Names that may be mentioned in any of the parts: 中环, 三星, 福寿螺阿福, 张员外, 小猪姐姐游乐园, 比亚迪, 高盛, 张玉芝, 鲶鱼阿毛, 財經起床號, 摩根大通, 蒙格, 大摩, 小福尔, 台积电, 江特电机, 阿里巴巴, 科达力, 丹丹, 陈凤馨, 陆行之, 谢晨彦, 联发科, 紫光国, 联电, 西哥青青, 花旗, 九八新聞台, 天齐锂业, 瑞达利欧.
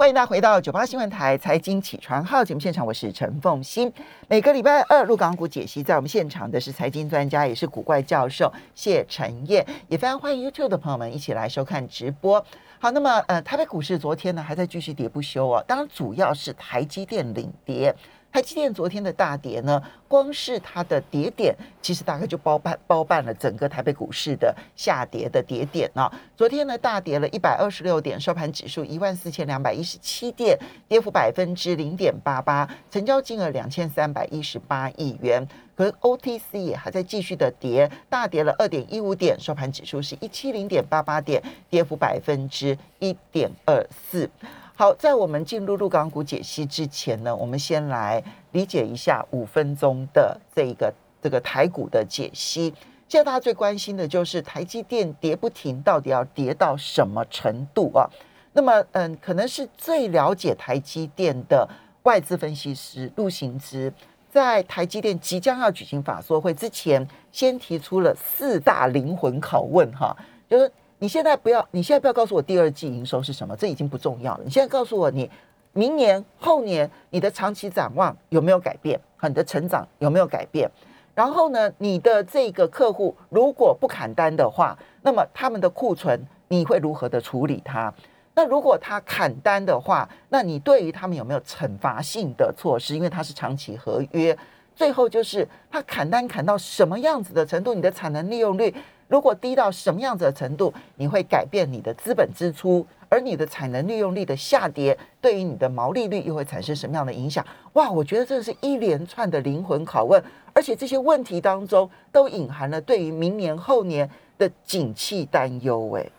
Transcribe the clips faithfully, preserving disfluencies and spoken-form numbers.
欢迎大家回到九八新闻台财经起床号节目现场，我是陈凤馨。每个礼拜二陆港股解析，在我们现场的是财经专家，也是古怪教授谢晨彦，也非常欢迎 YouTube 的朋友们一起来收看直播。好，那么呃，台北股市昨天呢还在继续跌不休哦，当然主要是台积电领跌。台积电昨天的大跌呢，光是它的跌点，其实大概就包办包办了整个台北股市的下跌的跌点啊。昨天呢大跌了一百二十六点，收盘指数一万四千两百一十七点，跌幅百分之零点八八，成交金额两千三百一十八亿元。可是 O T C 也还在继续的跌，大跌了二点一五点，收盘指数是一七零点八八点，跌幅百分之一点二四。好，在我们进入陆港股解析之前呢，我们先来理解一下五分钟的这个这个台股的解析。现在大家最关心的就是台积电跌不停，到底要跌到什么程度啊？那么，嗯，可能是最了解台积电的外资分析师陆行之，在台积电即将要举行法说会之前，先提出了四大灵魂拷问哈，就是。你现在不要，你现在不要告诉我第二季营收是什么，这已经不重要了。你现在告诉我，你明年、后年你的长期展望有没有改变？你的成长有没有改变？然后呢，你的这个客户如果不砍单的话，那么他们的库存你会如何的处理它？那如果他砍单的话，那你对于他们有没有惩罚性的措施？因为它是长期合约。最后就是他砍单砍到什么样子的程度，你的产能利用率如果低到什么样子的程度，你会改变你的资本支出，而你的产能利用率的下跌对于你的毛利率又会产生什么样的影响？哇，我觉得这是一连串的灵魂拷问，而且这些问题当中都隐含了对于明年后年的景气担忧、欸、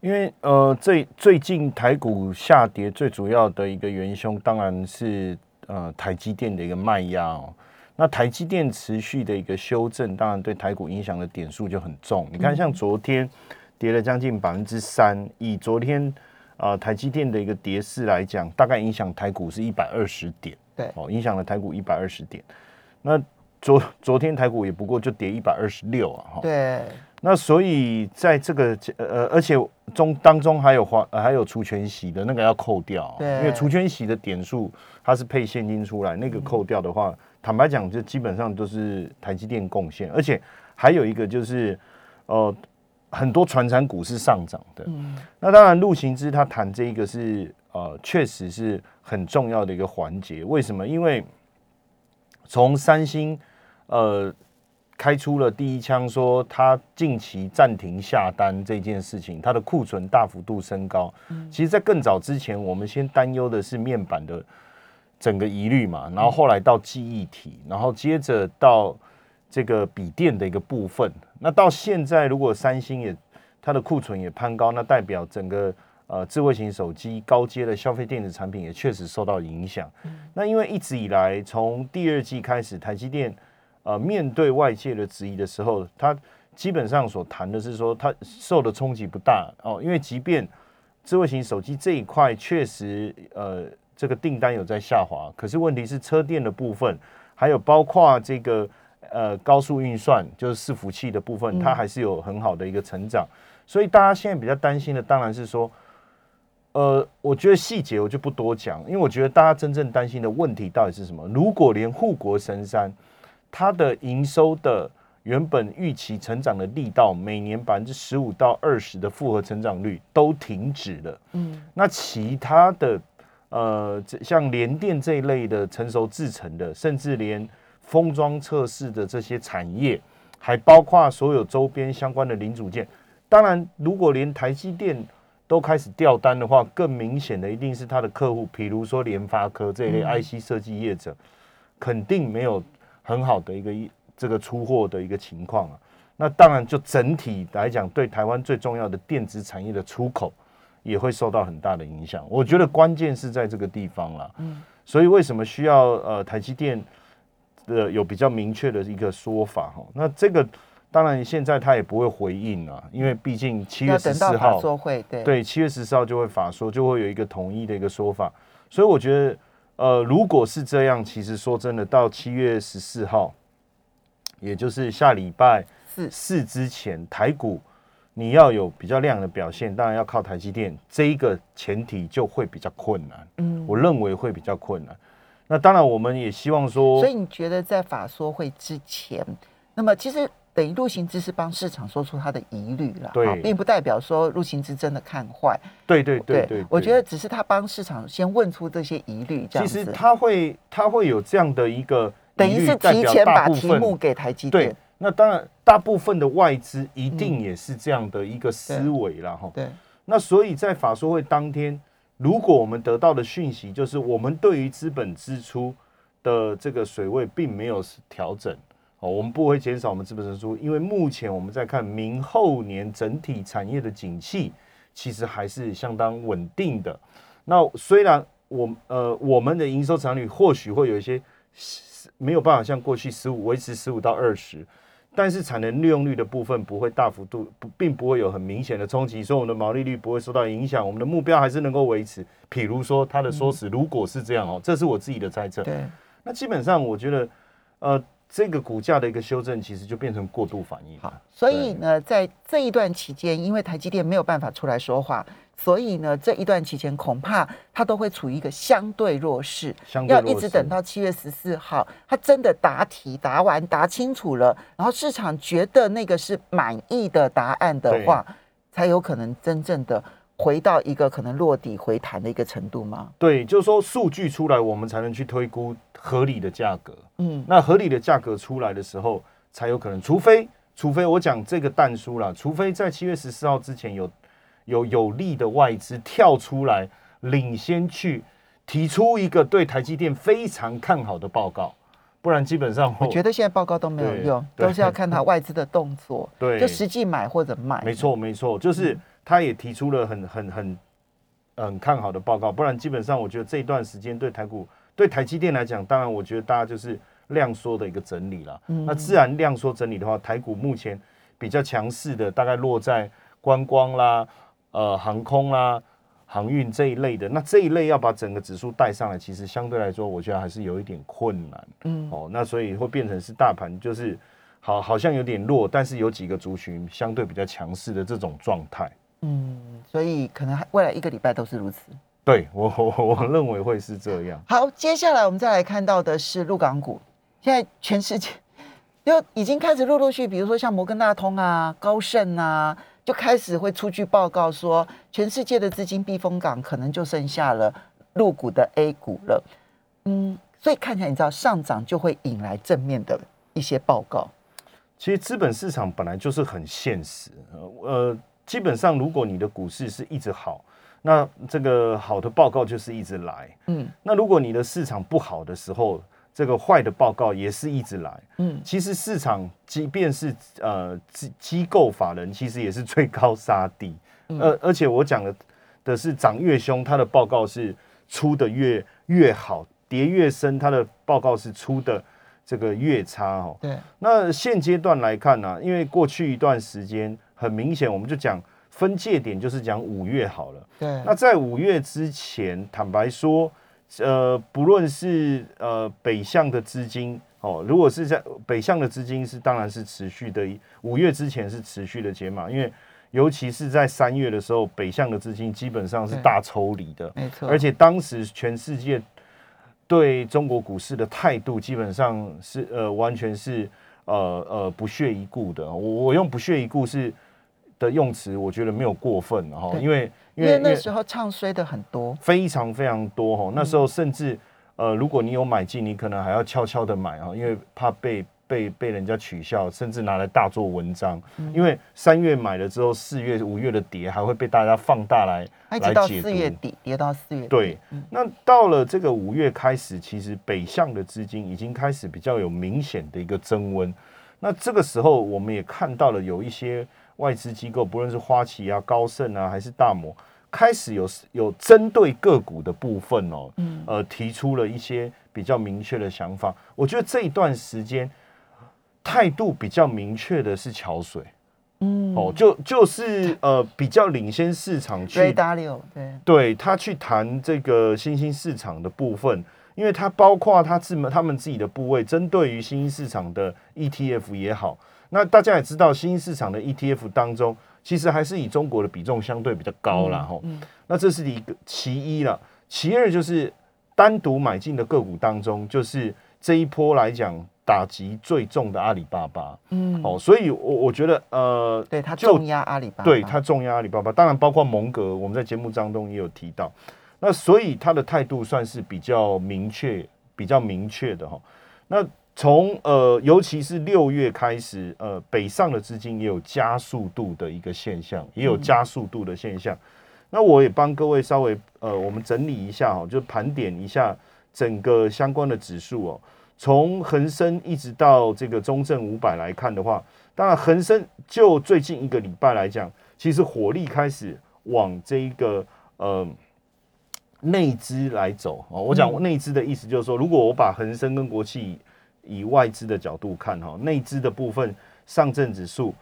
因为呃，最最近台股下跌最主要的一个元凶当然是呃台积电的一个卖压哦。那台积电持续的一个修正，当然对台股影响的点数就很重。你看，像昨天跌了将近百分之三，以昨天啊、呃、台积电的一个跌势来讲，大概影响台股是一百二十点，对，哦，影响了台股一百二十点。那昨昨天台股也不过就跌一百二十六啊，哈，对。那所以在这个呃，而且中当中还有还、呃、还有除权息的那个要扣掉、啊，因为除权息的点数它是配现金出来，那个扣掉的话。嗯，坦白讲，就基本上都是台积电贡献，而且还有一个就是，呃，很多传产股是上涨的。嗯、那当然，陆行之他谈这一个是呃，确实是很重要的一个环节。为什么？因为从三星呃开出了第一枪，说他近期暂停下单这件事情，他的库存大幅度升高。嗯、其实，在更早之前，我们先担忧的是面板的。整个疑虑嘛，然后后来到记忆体，然后接着到这个笔电的一个部分。那到现在，如果三星也它的库存也攀高，那代表整个呃智慧型手机高阶的消费电子产品也确实受到影响。嗯、那因为一直以来从第二季开始，台积电呃面对外界的质疑的时候，它基本上所谈的是说它受的冲击不大哦，因为即便智慧型手机这一块确实呃。这个订单有在下滑，可是问题是车电的部分，还有包括这个呃高速运算，就是伺服器的部分，它还是有很好的一个成长。嗯、所以大家现在比较担心的当然是说，呃，我觉得细节我就不多讲，因为我觉得大家真正担心的问题到底是什么？如果连护国神山它的营收的原本预期成长的力道，每年百分之十五到二十的复合成长率都停止了，嗯，那其他的。呃，像联电这一类的成熟制程的，甚至连封装测试的这些产业，还包括所有周边相关的零组件。当然，如果连台积电都开始掉单的话，更明显的一定是它的客户，比如说联发科这一类 I C 设计业者，嗯、肯定没有很好的一个这个出货的一个情况啊。那当然，就整体来讲，对台湾最重要的电子产业的出口。也会受到很大的影响，我觉得关键是在这个地方啦。嗯、所以为什么需要呃台积电的有比较明确的一个说法哈？那这个当然现在他也不会回应啊，因为毕竟七月十四号法说会，对对，七月十四号就会法说，就会有一个统一的一个说法。所以我觉得呃，如果是这样，其实说真的，到七月十四号，也就是下礼拜四之前，台股。你要有比较亮的表现，当然要靠台积电，这一个前提就会比较困难。嗯，我认为会比较困难。那当然，我们也希望说，所以你觉得在法说会之前，那么其实等于陆行之是帮市场说出他的疑虑了，对、哦，并不代表说陆行之真的看坏。对对对 对, 对，我觉得只是他帮市场先问出这些疑虑，这样子。其实他会他会有这样的一个等于是提前把题目给台积电。对，那当然，大部分的外资一定也是这样的一个思维啦，哈、嗯。对。那所以在法说会当天，如果我们得到的讯息就是我们对于资本支出的这个水位并没有调整，哦，我们不会减少我们资本支出，因为目前我们在看明后年整体产业的景气，其实还是相当稳定的。那虽然我呃我们的营收成长率或许会有一些没有办法像过去十五维持十五到二十。但是产能利用率的部分不会大幅度，不并不会有很明显的冲击，所以我们的毛利率不会受到影响，我们的目标还是能够维持。譬如说他的说辞，如果是这样哦，这是我自己的猜测。对，那基本上我觉得，呃，这个股价的一个修正其实就变成过度反应。好，所以呢，在这一段期间，因为台积电没有办法出来说话，所以呢，这一段期间恐怕它都会处于一个相对弱势，相对弱势要一直等到七月十四号，它真的答题答完答清楚了，然后市场觉得那个是满意的答案的话，才有可能真正的回到一个可能落底回弹的一个程度吗？对，就是说数据出来，我们才能去推估合理的价格。嗯，那合理的价格出来的时候，才有可能，除非除非我讲这个但书啦，除非在七月十四号之前有。有有力的外资跳出来，领先去提出一个对台积电非常看好的报告，不然基本上 我, 我觉得现在报告都没有用，都是要看他外资的动作，对，就实际买或者卖。没错，没错，就是他也提出了很很很很看好的报告，不然基本上我觉得这一段时间对台股对台积电来讲，当然我觉得大家就是量缩的一个整理了。嗯、那自然量缩整理的话，台股目前比较强势的大概落在观光啦。呃，航空啦、啊、航运这一类的，那这一类要把整个指数带上来，其实相对来说，我觉得还是有一点困难。嗯，哦，那所以会变成是大盘就是好，好像有点弱，但是有几个族群相对比较强势的这种状态。嗯，所以可能未来一个礼拜都是如此。对，我我我认为会是这样。好，接下来我们再来看到的是陆港股，现在全世界就已经开始陆陆续，比如说像摩根大通啊、高盛啊。就开始会出具报告说，全世界的资金避风港可能就剩下了陆股的 A 股了，嗯，所以看起来你知道上涨就会引来正面的一些报告。其实资本市场本来就是很现实，呃，基本上如果你的股市是一直好，那这个好的报告就是一直来，嗯，那如果你的市场不好的时候。这个坏的报告也是一直来，嗯，其实市场即便是呃机构法人，其实也是最高杀低，呃，而且我讲的的是涨越凶，它的报告是出的越越好，跌越深，它的报告是出的这个越差哦。对，那现阶段来看呢、啊，因为过去一段时间很明显，我们就讲分界点，就是讲五月好了。对，那在五月之前，坦白说。呃，不论是呃北向的资金哦，如果是在北向的资金是当然是持续的，五月之前是持续的解码，因为尤其是在三月的时候，北向的资金基本上是大抽离的，没错。而且当时全世界对中国股市的态度基本上是呃完全是呃呃不屑一顾的。我我用不屑一顾是的用词，我觉得没有过分哈、哦，因为。因为那时候唱衰的很多，非常非常多哈、哦。那时候甚至呃，如果你有买进，你可能还要悄悄的买啊、哦，因为怕被被被人家取笑，甚至拿来大做文章。嗯、因为三月买了之后，四月、五月的跌还会被大家放大来来解读。一直到四月底，跌到四月底。对，嗯、那到了这个五月开始，其实北向的资金已经开始比较有明显的一个增温。那这个时候，我们也看到了有一些外资机构，不论是花旗啊、高盛啊，还是大摩。开始有有针对个股的部分哦，嗯、呃，提出了一些比较明确的想法。我觉得这一段时间态度比较明确的是桥水，嗯，哦，就就是呃比较领先市场去。瑞达利欧，对，对他去谈这个新兴市场的部分，因为他包括他自他们自己的部位，针对于新兴市场的 E T F 也好，那大家也知道新兴市场的 E T F 当中。其实还是以中国的比重相对比较高啦。吼、嗯嗯，那这是一个其一啦。其二就是单独买进的个股当中，就是这一波来讲打击最重的阿里巴巴。嗯，哦，所以我我觉得呃，对它重压阿里巴巴，对它重压阿里巴巴，当然包括蒙格，我们在节目当中也有提到。那所以他的态度算是比较明确，比较明确的哈、哦。那从呃，尤其是六月开始，呃，北上的资金也有加速度的一个现象，也有加速度的现象。嗯、那我也帮各位稍微呃，我们整理一下哈、哦，就盘点一下整个相关的指数哦。从恒生一直到这个中证五百来看的话，当然恒生就最近一个礼拜来讲，其实火力开始往这一个呃。内资来走、哦、我讲内资的意思就是说，如果我把恒生跟国企以外资的角度看、哦、内资的部分，上证指数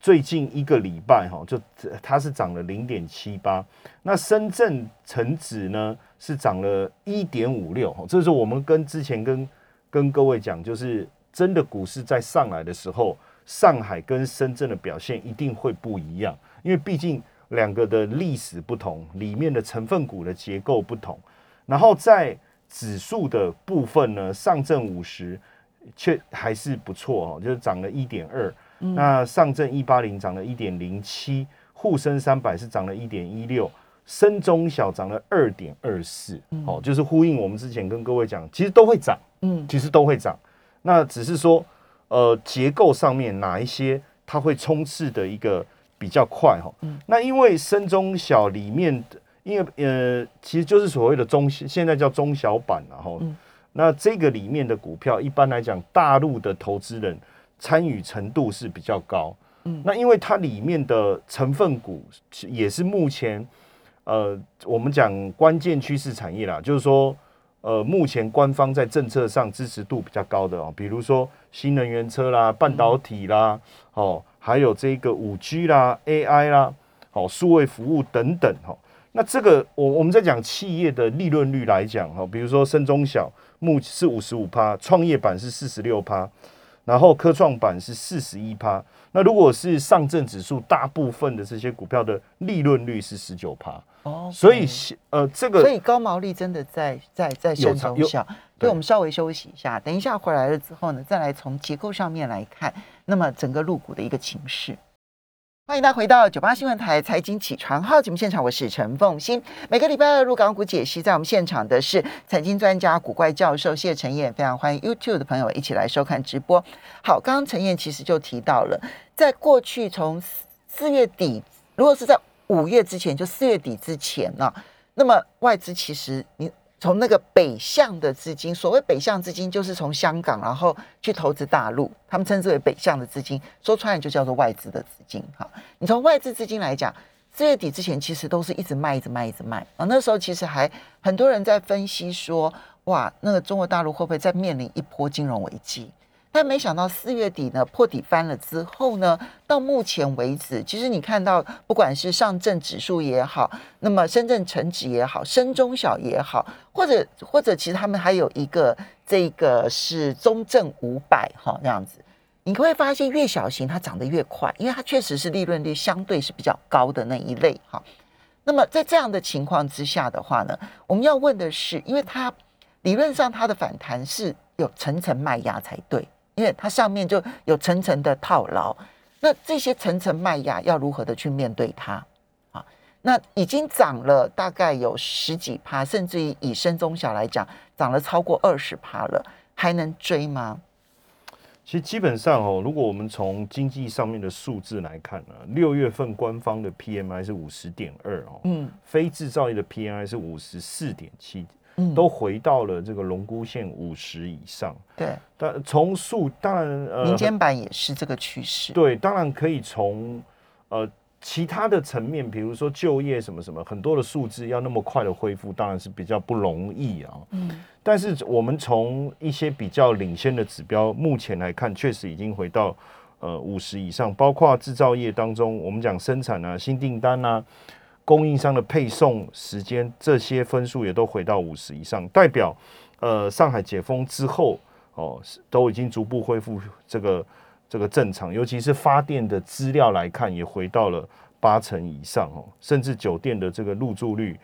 最近一个礼拜、哦、就它是涨了 零点七八， 那深圳成指呢是涨了 一点五六、哦、这是我们跟之前跟跟各位讲，就是真的股市在上来的时候，上海跟深圳的表现一定会不一样，因为毕竟两个的历史不同，里面的成分股的结构不同，然后在指数的部分呢，上证五十却还是不错、哦、就是涨了 一点二、嗯、那上证一百八十涨了 一点零七， 沪深三百是涨了 一点一六， 深中小涨了 二点二四、嗯哦、就是呼应我们之前跟各位讲，其实都会涨、嗯、其实都会涨，那只是说呃结构上面哪一些它会冲刺的一个比较快、哦嗯、那因为深中小里面，因为呃，其实就是所谓的中，现在叫中小板了、哦嗯、那这个里面的股票，一般来讲，大陆的投资人参与程度是比较高、嗯。那因为它里面的成分股也是目前呃，我们讲关键趋势产业啦，就是说呃，目前官方在政策上支持度比较高的、哦、比如说新能源车啦、半导体啦，嗯、哦。还有这个 五 G 啦、A I 啦、哦、数位服务等等、哦、那这个 我, 我们在讲企业的利润率来讲、哦、比如说深中小目是 百分之五十五， 创业板是 百分之四十六， 然后科创板是 百分之四十一， 那如果是上证指数，大部分的这些股票的利润率是 百分之十九、哦、所以、呃这个、所以高毛利真的在在在深中小，所以我们稍微休息一下，等一下回来了之后呢，再来从结构上面来看，那么整个陆股的一个情势。欢迎大家回到九八新闻台财经起床号节目现场，我是陈凤馨。每个礼拜二入港股解析，在我们现场的是财经专家、古怪教授谢晨彦，非常欢迎 YouTube 的朋友一起来收看直播。好，刚刚晨彦其实就提到了，在过去从四月底，如果是在五月之前，就四月底之前呢、啊，那么外资其实你。从那个北向的资金，所谓北向资金就是从香港然后去投资大陆，他们称之为北向的资金，说穿了就叫做外资的资金。好，你从外资资金来讲，四月底之前其实都是一直卖一直卖一直卖、啊、那时候其实还很多人在分析说，哇，那个中国大陆会不会再面临一波金融危机，但没想到四月底呢破底翻了之后呢，到目前为止，其实你看到不管是上证指数也好，那么深圳成指也好，深中小也好，或者或者其实他们还有一个这个是中证五百哈这样子，你会发现越小型它涨得越快，因为它确实是利润率相对是比较高的那一类哈。那么在这样的情况之下的话呢，我们要问的是，因为它理论上它的反弹是有层层卖压才对。因为它上面就有层层的套牢，那这些层层卖压要如何的去面对它、啊、那已经涨了大概有十几%，甚至于以深中小来讲，涨了超过二十%了，还能追吗？其实基本上、哦、如果我们从经济上面的数字来看呢、啊，六月份官方的 P M I 是 五十点二、哦嗯、非制造业的 P M I 是 五十四点七。都回到了这个龙姑线五十以上。对，但从数当然呃，民间版也是这个趋势。对，当然可以从呃其他的层面，比如说就业什么什么，很多的数字要那么快的恢复，当然是比较不容易啊。嗯，但是我们从一些比较领先的指标，目前来看，确实已经回到呃五十以上，包括制造业当中，我们讲生产啊、新订单啊。供应商的配送时间，这些分数也都回到五十以上，代表呃上海解封之后哦，都已经逐步恢复这个这个正常，尤其是发电的资料来看，也回到了八成以上哦，甚至酒店的这个入住率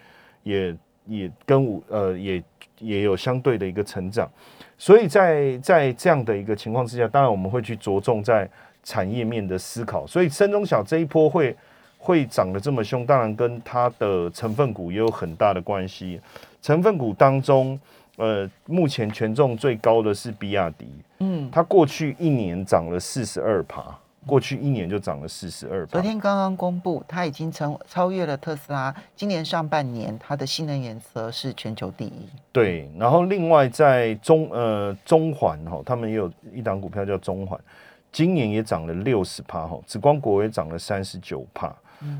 也也跟呃也也有相对的一个成长，所以在在这样的一个情况之下，当然我们会去着重在产业面的思考，所以深中小这一波会会涨得这么凶，当然跟它的成分股也有很大的关系。成分股当中，呃，目前权重最高的是比亚迪，嗯，它过去一年涨了四十二趴。过去一年就涨了四十二%。昨天刚刚公布，它已经成超越了特斯拉。今年上半年，它的新能源车是全球第一。对，然后另外在中呃中环哈、哦，他们也有一档股票叫中环，今年也涨了六十%哈，紫光国也涨了三十九%。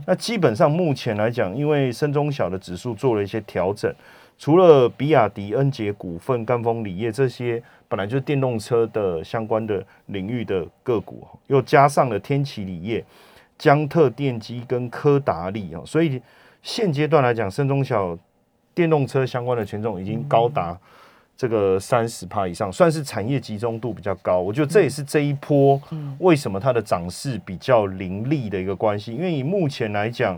那基本上目前来讲，因为深中小的指数做了一些调整，除了比亚迪、恩捷股份、赣锋锂业这些本来就是电动车的相关的领域的个股，又加上了天齐锂业、江特电机跟科达力，所以现阶段来讲，深中小电动车相关的权重已经高达这个三十%以上，算是产业集中度比较高。我觉得这也是这一波为什么它的涨势比较凌厉的一个关系，因为以目前来讲，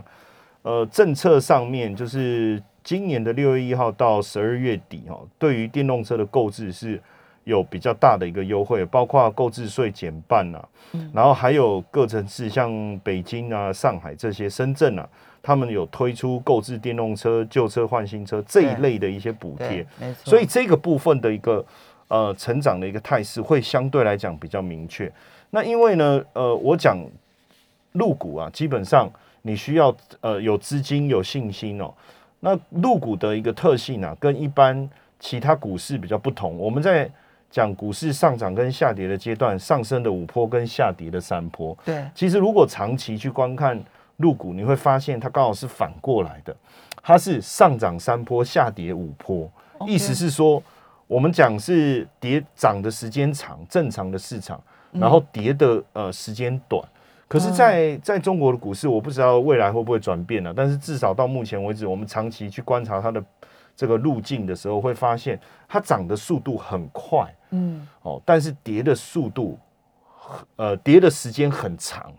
呃，政策上面就是今年的六月一号到十二月底，哦，对于电动车的购置是有比较大的一个优惠，包括购置税减半啊，嗯，然后还有各城市像北京啊、上海这些、深圳啊，他们有推出购置电动车、旧车换新车这一类的一些补贴，所以这个部分的一个呃成长的一个态势会相对来讲比较明确。那因为呢，呃，我讲入股啊，基本上你需要呃有资金、有信心哦。那陆股的一个特性啊，跟一般其他股市比较不同。我们在讲股市上涨跟下跌的阶段，上升的五波跟下跌的三波。对，其实如果长期去观看陆股，你会发现它刚好是反过来的，它是上涨三波，下跌五波。Okay. 意思是说，我们讲是跌涨的时间长，正常的市场，然后跌的呃时间短。可是在，在在中国的股市，我不知道未来会不会转变了、啊。但是至少到目前为止，我们长期去观察它的这个路径的时候，会发现它涨的速度很快，嗯，哦，但是跌的速度，呃，跌的时间很长，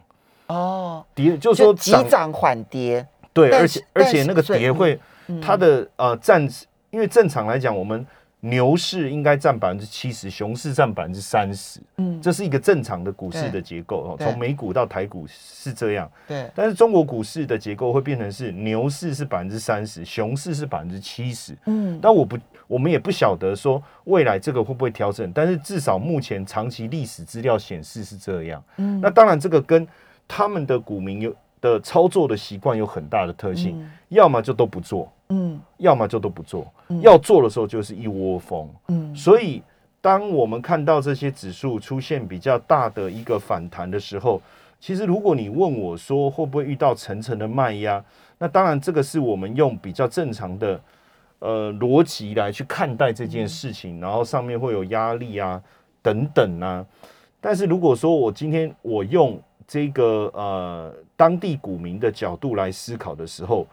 哦，跌就是说急涨缓跌，对，而且而且那个跌会、嗯、它的呃占，因为正常来讲，我们牛市应该占百分之七十，熊市占百分之三十，嗯，这是一个正常的股市的结构，从美股到台股是这样，对。但是中国股市的结构会变成是牛市是百分之三十，熊市是百分之七十，嗯。但我不，我们也不晓得说未来这个会不会调整，但是至少目前长期历史资料显示是这样，嗯。那当然，这个跟他们的股民有的操作的习惯有很大的特性，嗯、要么就都不做。嗯，要么就都不做、嗯，要做的时候就是一窝蜂。嗯，所以当我们看到这些指数出现比较大的一个反弹的时候，其实如果你问我说会不会遇到层层的卖压，那当然这个是我们用比较正常的呃逻辑来去看待这件事情，嗯、然后上面会有压力啊等等啊。但是如果说我今天我用这个呃当地股民的角度来思考的时候，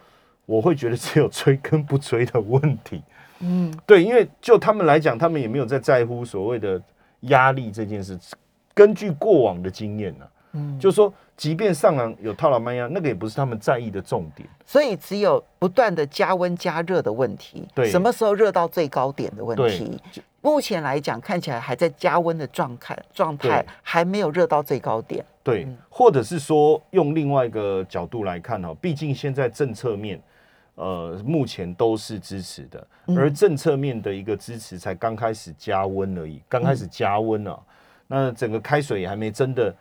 我会觉得只有追跟不追的问题，嗯，对，因为就他们来讲，他们也没有在在乎所谓的压力这件事。根据过往的经验呢、啊，嗯，就是说，即便上涨有套牢卖压，那个也不是他们在意的重点。所以只有不断的加温加热的问题，对，什么时候热到最高点的问题。目前来讲，看起来还在加温的状态，状态还没有热到最高点。对，嗯、或者是说，用另外一个角度来看哦，毕竟现在政策面。呃，目前都是支持的，而政策面的一个支持才刚开始加温而已，刚开始加温啊，那整个开水也还没真的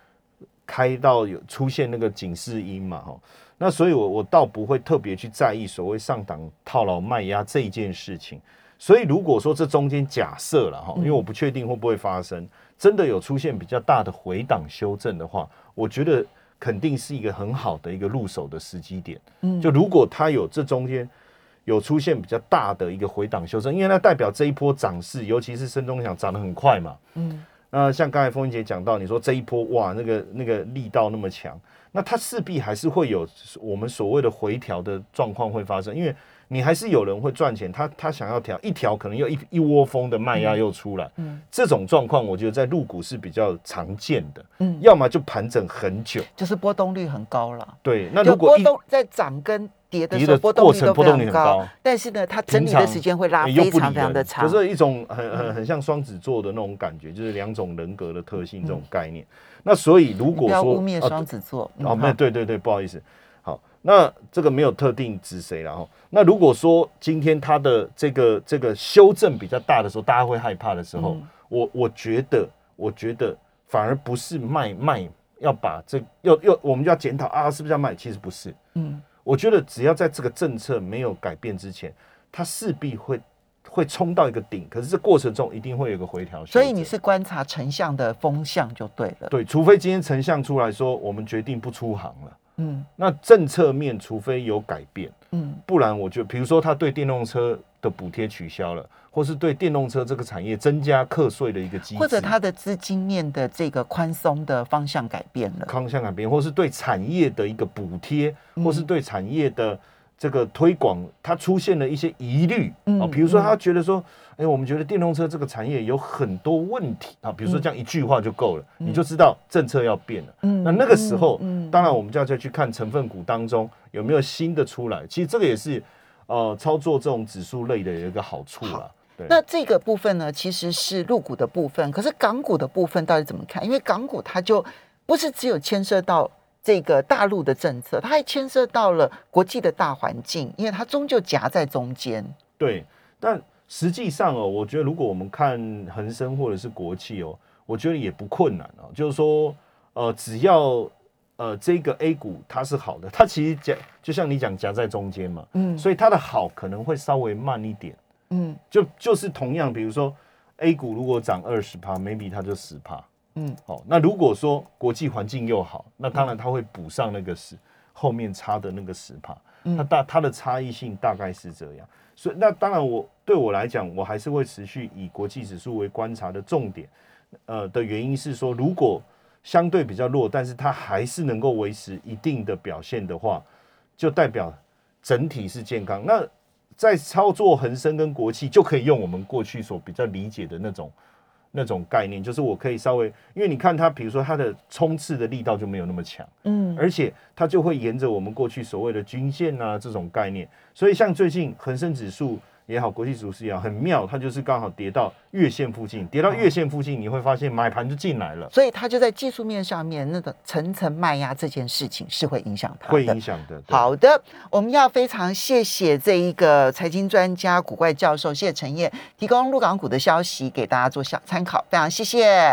开到有出现那个警示音嘛，哈，那所以我我倒不会特别去在意所谓上档套牢卖压这一件事情，所以如果说这中间假设了哈，因为我不确定会不会发生，真的有出现比较大的回档修正的话，我觉得。肯定是一个很好的一个入手的时机点，就如果它有这中间有出现比较大的一个回档修正，因为它代表这一波涨势，尤其是深中小涨得很快嘛，嗯，那像刚才风云姐讲到，你说这一波哇，那个那个力道那么强，那它势必还是会有我们所谓的回调的状况会发生，因为你还是有人会赚钱，他他想要调一调，可能又一一窝蜂的卖压又出来，嗯，这种状况我觉得在陆股是比较常见的，嗯，要么就盘整很久，就是波动率很高了，对，那如果波动在涨跟跌的时候波动率都非常高，但是呢，它整理的时间会拉非常非常的长，就是一种很很很像双子座的那种感觉，就是两种人格的特性这种概念。那所以如果说不要污蔑双子座，哦，没对对对，不好意思。好，那这个没有特定指谁了哈。那如果说今天它的这个这个修正比较大的时候，大家会害怕的时候，我我觉得我觉得反而不是卖卖要把这要要我们就要检讨啊，是不是要卖？其实不是，嗯。我觉得只要在这个政策没有改变之前，它势必会会冲到一个顶，可是这过程中一定会有一个回调。所以你是观察成像的风向就对了。对，除非今天成像出来说我们决定不出航了，嗯，那政策面除非有改变，嗯，不然我觉得，比如说他对电动车的补贴取消了，或是对电动车这个产业增加课税的一个机制，或者它的资金面的这个宽松的方向改变了，方向改变，或是对产业的一个补贴，嗯，或是对产业的这个推广，它出现了一些疑虑，嗯啊，比如说他觉得说，哎，嗯欸，我们觉得电动车这个产业有很多问题啊，比如说这样一句话就够了，嗯，你就知道政策要变了。嗯，那那个时候，嗯，当然我们就要再去看成分股当中有没有新的出来。其实这个也是呃操作这种指数类的有一个好处啦。那这个部分呢，其实是陆股的部分，可是港股的部分到底怎么看？因为港股它就不是只有牵涉到这个大陆的政策，它还牵涉到了国际的大环境，因为它终究夹在中间。对，但实际上哦，我觉得如果我们看恒生或者是国企哦，我觉得也不困难哦，就是说呃，只要呃这个 A 股它是好的，它其实夹就像你讲夹在中间嘛，嗯，所以它的好可能会稍微慢一点。嗯，就就是同样，比如说 A 股如果涨二十趴 ，maybe 它就十趴。嗯，好，哦，那如果说国际环境又好，那当然它会补上那个十，嗯，后面差的那个十趴。那大它的差异性大概是这样。所以那当然我，我对我来讲，我还是会持续以国际指数为观察的重点。呃，的原因是说，如果相对比较弱，但是它还是能够维持一定的表现的话，就代表整体是健康。那在操作恒生跟国企就可以用我们过去所比较理解的那种那种概念，就是我可以稍微，因为你看它，比如说它的冲刺的力道就没有那么强，嗯，而且它就会沿着我们过去所谓的均线啊这种概念，所以像最近恒生指数也好，国际指数也好，很妙，它就是刚好跌到月线附近，跌到月线附近，你会发现买盘就进来了，所以它就在技术面上面那个层层卖压这件事情是会影响它的，会影响的。好的，我们要非常谢谢这一个财经专家古怪教授谢晨彦提供陆港股的消息给大家做参考，非常谢谢。